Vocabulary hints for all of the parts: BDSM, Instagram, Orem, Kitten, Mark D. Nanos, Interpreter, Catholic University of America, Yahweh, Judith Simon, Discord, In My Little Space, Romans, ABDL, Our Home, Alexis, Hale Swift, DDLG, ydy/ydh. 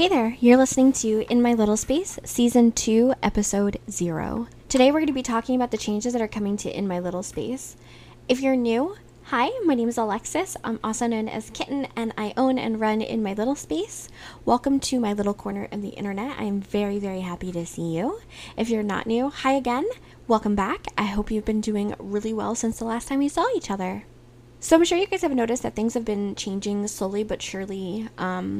Hey there, you're listening to In My Little Space, Season 2, Episode 0. Today we're going to be talking about the changes that are coming to In My Little Space. If you're new, hi, my name is Alexis. I'm also known as Kitten, and I own and run In My Little Space. Welcome to my little corner of the internet. I'm very, very happy to see you. If you're not new, hi again. Welcome back. I hope you've been doing really well since the last time we saw each other. So I'm sure you guys have noticed that things have been changing slowly but surely.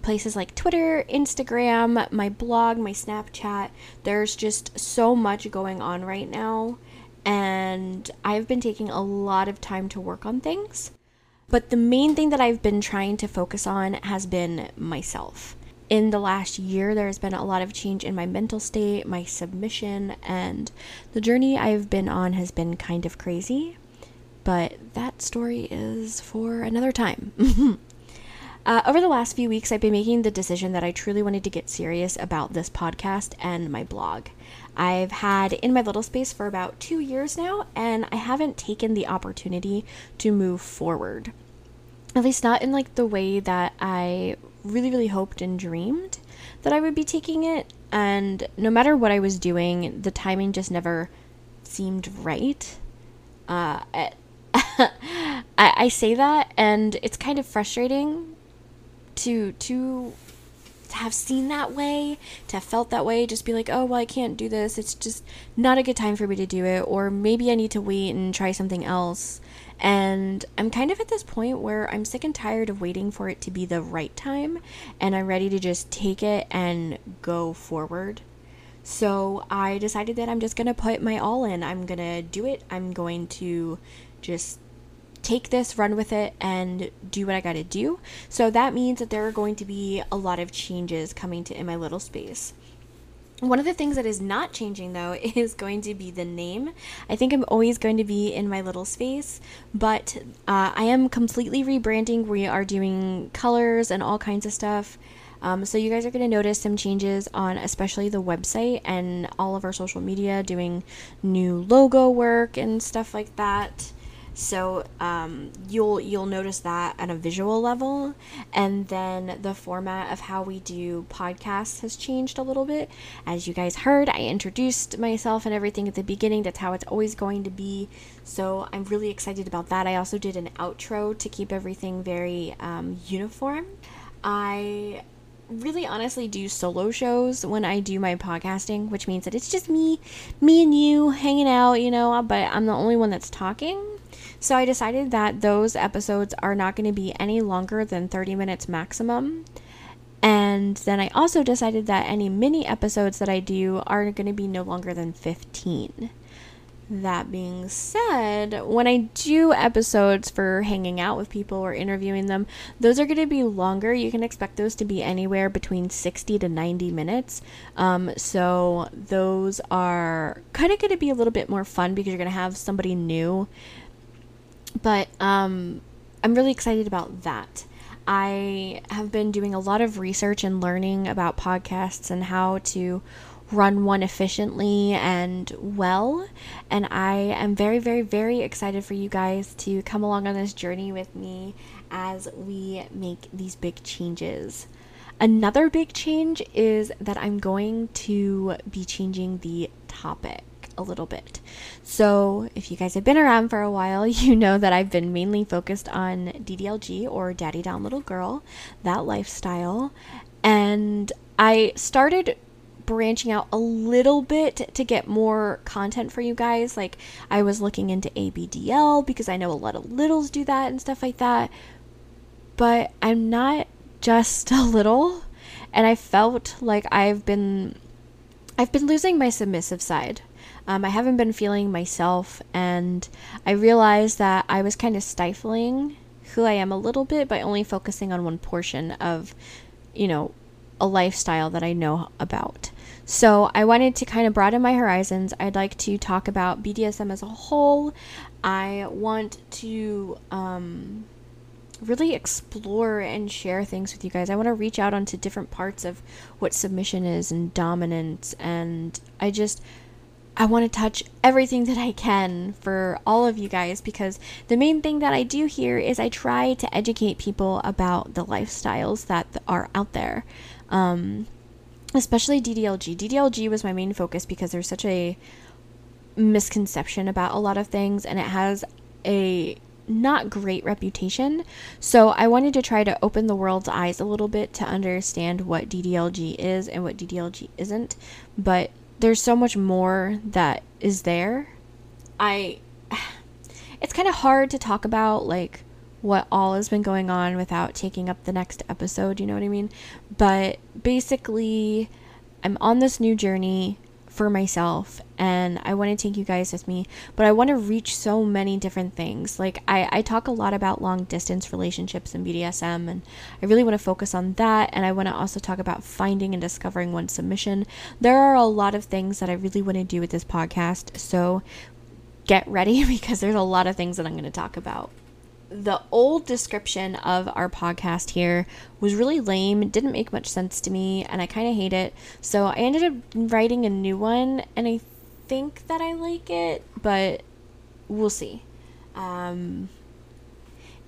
Places like Twitter, Instagram, my blog, my Snapchat, there's just so much going on right now. And I've been taking a lot of time to work on things. But the main thing that I've been trying to focus on has been myself. In the last year, there's been a lot of change in my mental state, my submission, and the journey I've been on has been kind of crazy. But that story is for another time. Over the last few weeks, I've been making the decision that I truly wanted to get serious about this podcast and my blog. I've had In My Little Space for about 2 years now, and I haven't taken the opportunity to move forward. At least not in the way that I really, really hoped and dreamed that I would be taking it. And no matter what I was doing, the timing just never seemed right. I say that, and it's kind of frustrating to have seen that way, to have felt that way, just be like, oh, well, I can't do this. It's just not a good time for me to do it, or maybe I need to wait and try something else. And I'm kind of at this point where I'm sick and tired of waiting for it to be the right time, and I'm ready to just take it and go forward. So I decided that I'm just going to put my all in. I'm going to do it. I'm going to just take this, run with it, and do what I got to do. So that means that there are going to be a lot of changes coming to In My Little Space. One of the things that is not changing, though, is going to be the name. I think I'm always going to be In My Little Space, but I am completely rebranding. We are doing colors and all kinds of stuff. So you guys are going to notice some changes on especially the website and all of our social media, doing new logo work and stuff like that. So you'll notice that at a visual level. And then the format of how we do podcasts has changed a little bit. As you guys heard, I introduced myself and everything at the beginning. That's how it's always going to be. So I'm really excited about that. I also did an outro to keep everything very uniform. I really honestly do solo shows when I do my podcasting, which means that it's just me and you hanging out, but I'm the only one that's talking. So I decided that those episodes are not going to be any longer than 30 minutes maximum. And then I also decided that any mini episodes that I do are going to be no longer than 15. That being said, when I do episodes for hanging out with people or interviewing them, those are going to be longer. You can expect those to be anywhere between 60 to 90 minutes. So those are kind of going to be a little bit more fun because you're going to have somebody new. But I'm really excited about that. I have been doing a lot of research and learning about podcasts and how to run one efficiently and well, and I am very, very, very excited for you guys to come along on this journey with me as we make these big changes. Another big change is that I'm going to be changing the topic a little bit. So if you guys have been around for a while, you know that I've been mainly focused on DDLG, or Daddy Down Little Girl, that lifestyle, and I started branching out a little bit to get more content for you guys. I was looking into ABDL because I know a lot of littles do that and stuff like that, but I'm not just a little, and I felt like I've been losing my submissive side. I haven't been feeling myself, and I realized that I was kind of stifling who I am a little bit by only focusing on one portion of, a lifestyle that I know about. So I wanted to kind of broaden my horizons. I'd like to talk about BDSM as a whole. I want to really explore and share things with you guys. I want to reach out onto different parts of what submission is and dominance, and I want to touch everything that I can for all of you guys, because the main thing that I do here is I try to educate people about the lifestyles that are out there, especially DDLG. DDLG was my main focus because there's such a misconception about a lot of things, and it has a not great reputation. So I wanted to try to open the world's eyes a little bit to understand what DDLG is and what DDLG isn't, but there's so much more that is there. It's kind of hard to talk about like what all has been going on without taking up the next episode, you know what I mean? But basically, I'm on this new journey for myself, and I want to take you guys with me, but I want to reach so many different things. Like I talk a lot about long distance relationships and BDSM, and I really want to focus on that, and I want to also talk about finding and discovering one's submission. There are a lot of things that I really want to do with this podcast, so get ready, because there's a lot of things that I'm going to talk about. The old description of our podcast here was really lame. It didn't make much sense to me, and I kind of hate it. So I ended up writing a new one, and I think that I like it, but we'll see. In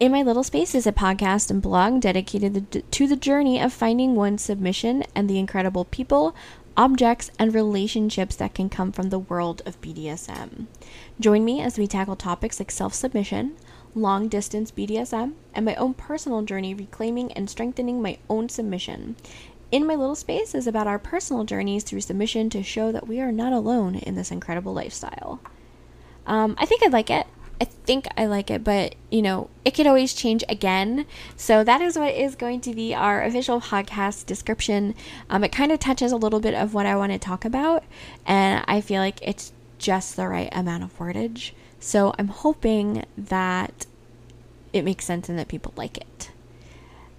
My Little Space is a podcast and blog dedicated to the journey of finding one's submission and the incredible people, objects, and relationships that can come from the world of BDSM. Join me as we tackle topics like self-submission, long-distance BDSM, and my own personal journey reclaiming and strengthening my own submission. In My Little Space is about our personal journeys through submission to show that we are not alone in this incredible lifestyle. I think I like it, but, you know, it could always change again. So that is what is going to be our official podcast description. It kind of touches a little bit of what I want to talk about, and I feel like it's just the right amount of wordage. So I'm hoping that it makes sense and that people like it.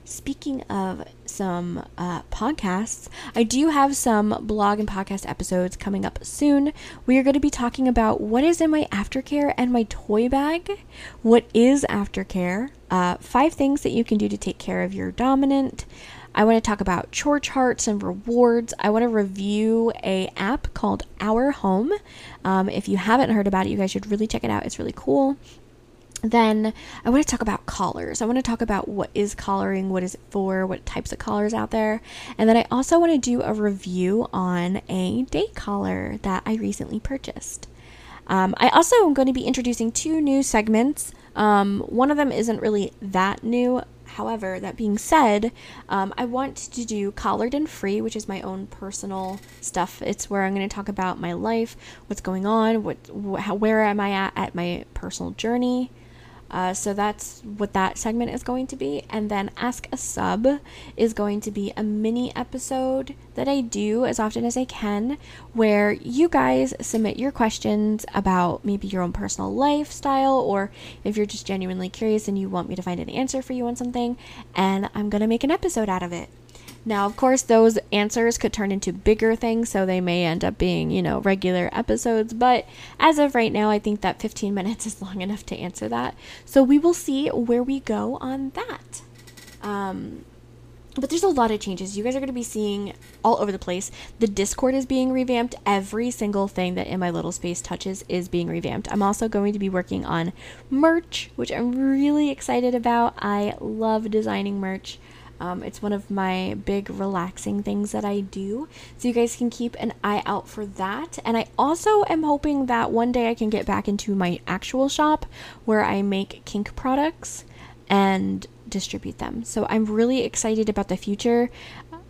Speaking of some podcasts, I do have some blog and podcast episodes coming up soon. We are going to be talking about what is in my aftercare and my toy bag. What is aftercare? 5 things that you can do to take care of your dominant. I want to talk about chore charts and rewards. I want to review a app called Our Home. If you haven't heard about it, you guys should really check it out. It's really cool. Then I want to talk about collars. I want to talk about what is collaring, what is it for, what types of collars out there. And then I also want to do a review on a day collar that I recently purchased. I also am going to be introducing 2 new segments. One of them isn't really that new. However, that being said, I want to do Collared and Free, which is my own personal stuff. It's where I'm going to talk about my life, what's going on, where am I at my personal journey. So that's what that segment is going to be. And then Ask a Sub is going to be a mini episode that I do as often as I can, where you guys submit your questions about maybe your own personal lifestyle, or if you're just genuinely curious and you want me to find an answer for you on something, and I'm going to make an episode out of it. Now, of course, those answers could turn into bigger things, so they may end up being, you know, regular episodes, but as of right now, I think that 15 minutes is long enough to answer that, so we will see where we go on that. But there's a lot of changes. You guys are going to be seeing all over the place. The Discord is being revamped. Every single thing that In My Little Space touches is being revamped. I'm also going to be working on merch, which I'm really excited about. I love designing merch. It's one of my big relaxing things that I do, so you guys can keep an eye out for that. And I also am hoping that one day I can get back into my actual shop where I make kink products and distribute them. So I'm really excited about the future.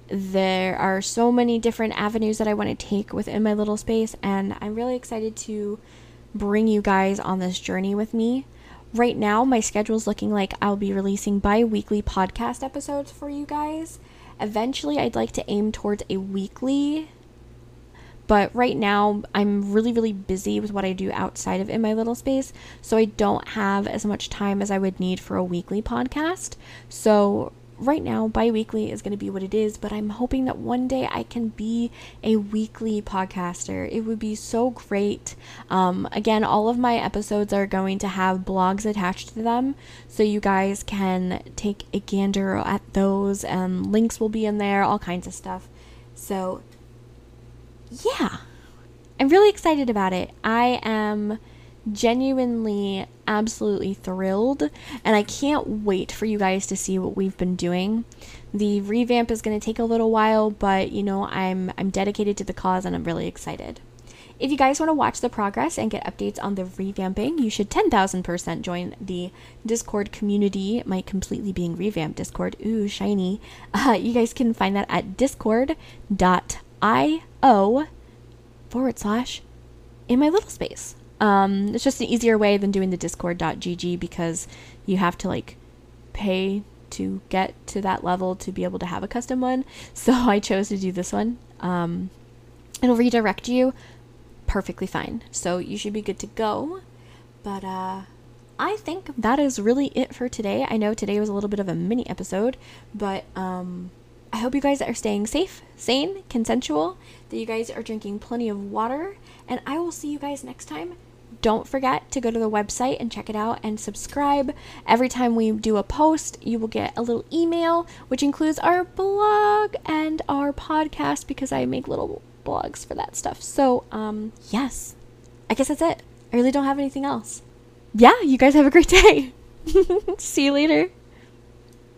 There are so many different avenues that I want to take within My Little Space, and I'm really excited to bring you guys on this journey with me. Right now, my schedule is looking like I'll be releasing bi-weekly podcast episodes for you guys. Eventually, I'd like to aim towards a weekly, but right now, I'm really, really busy with what I do outside of In My Little Space, so I don't have as much time as I would need for a weekly podcast. So right now, bi-weekly is going to be what it is, but I'm hoping that one day I can be a weekly podcaster. It would be so great. Again, all of my episodes are going to have blogs attached to them, so you guys can take a gander at those, and links will be in there, all kinds of stuff. So yeah, I I'm really excited about it. I am genuinely absolutely thrilled, and I can't wait for you guys to see what we've been doing. The revamp is going to take a little while, but you know, I'm dedicated to the cause and I'm really excited. If you guys want to watch the progress and get updates on the revamping, you should 10,000% join the Discord community, my completely being revamped Discord. Ooh, shiny. You guys can find that at discord.io/inmylittlespace. It's just an easier way than doing the discord.gg because you have to like pay to get to that level to be able to have a custom one. So I chose to do this one. It'll redirect you perfectly fine. So you should be good to go. But I think that is really it for today. I know today was a little bit of a mini episode, but I hope you guys are staying safe, sane, consensual, that you guys are drinking plenty of water, and I will see you guys next time. Don't forget to go to the website and check it out and subscribe. Every time we do a post, you will get a little email, which includes our blog and our podcast because I make little blogs for that stuff. So, yes, I guess that's it. I really don't have anything else. Yeah, you guys have a great day. See you later.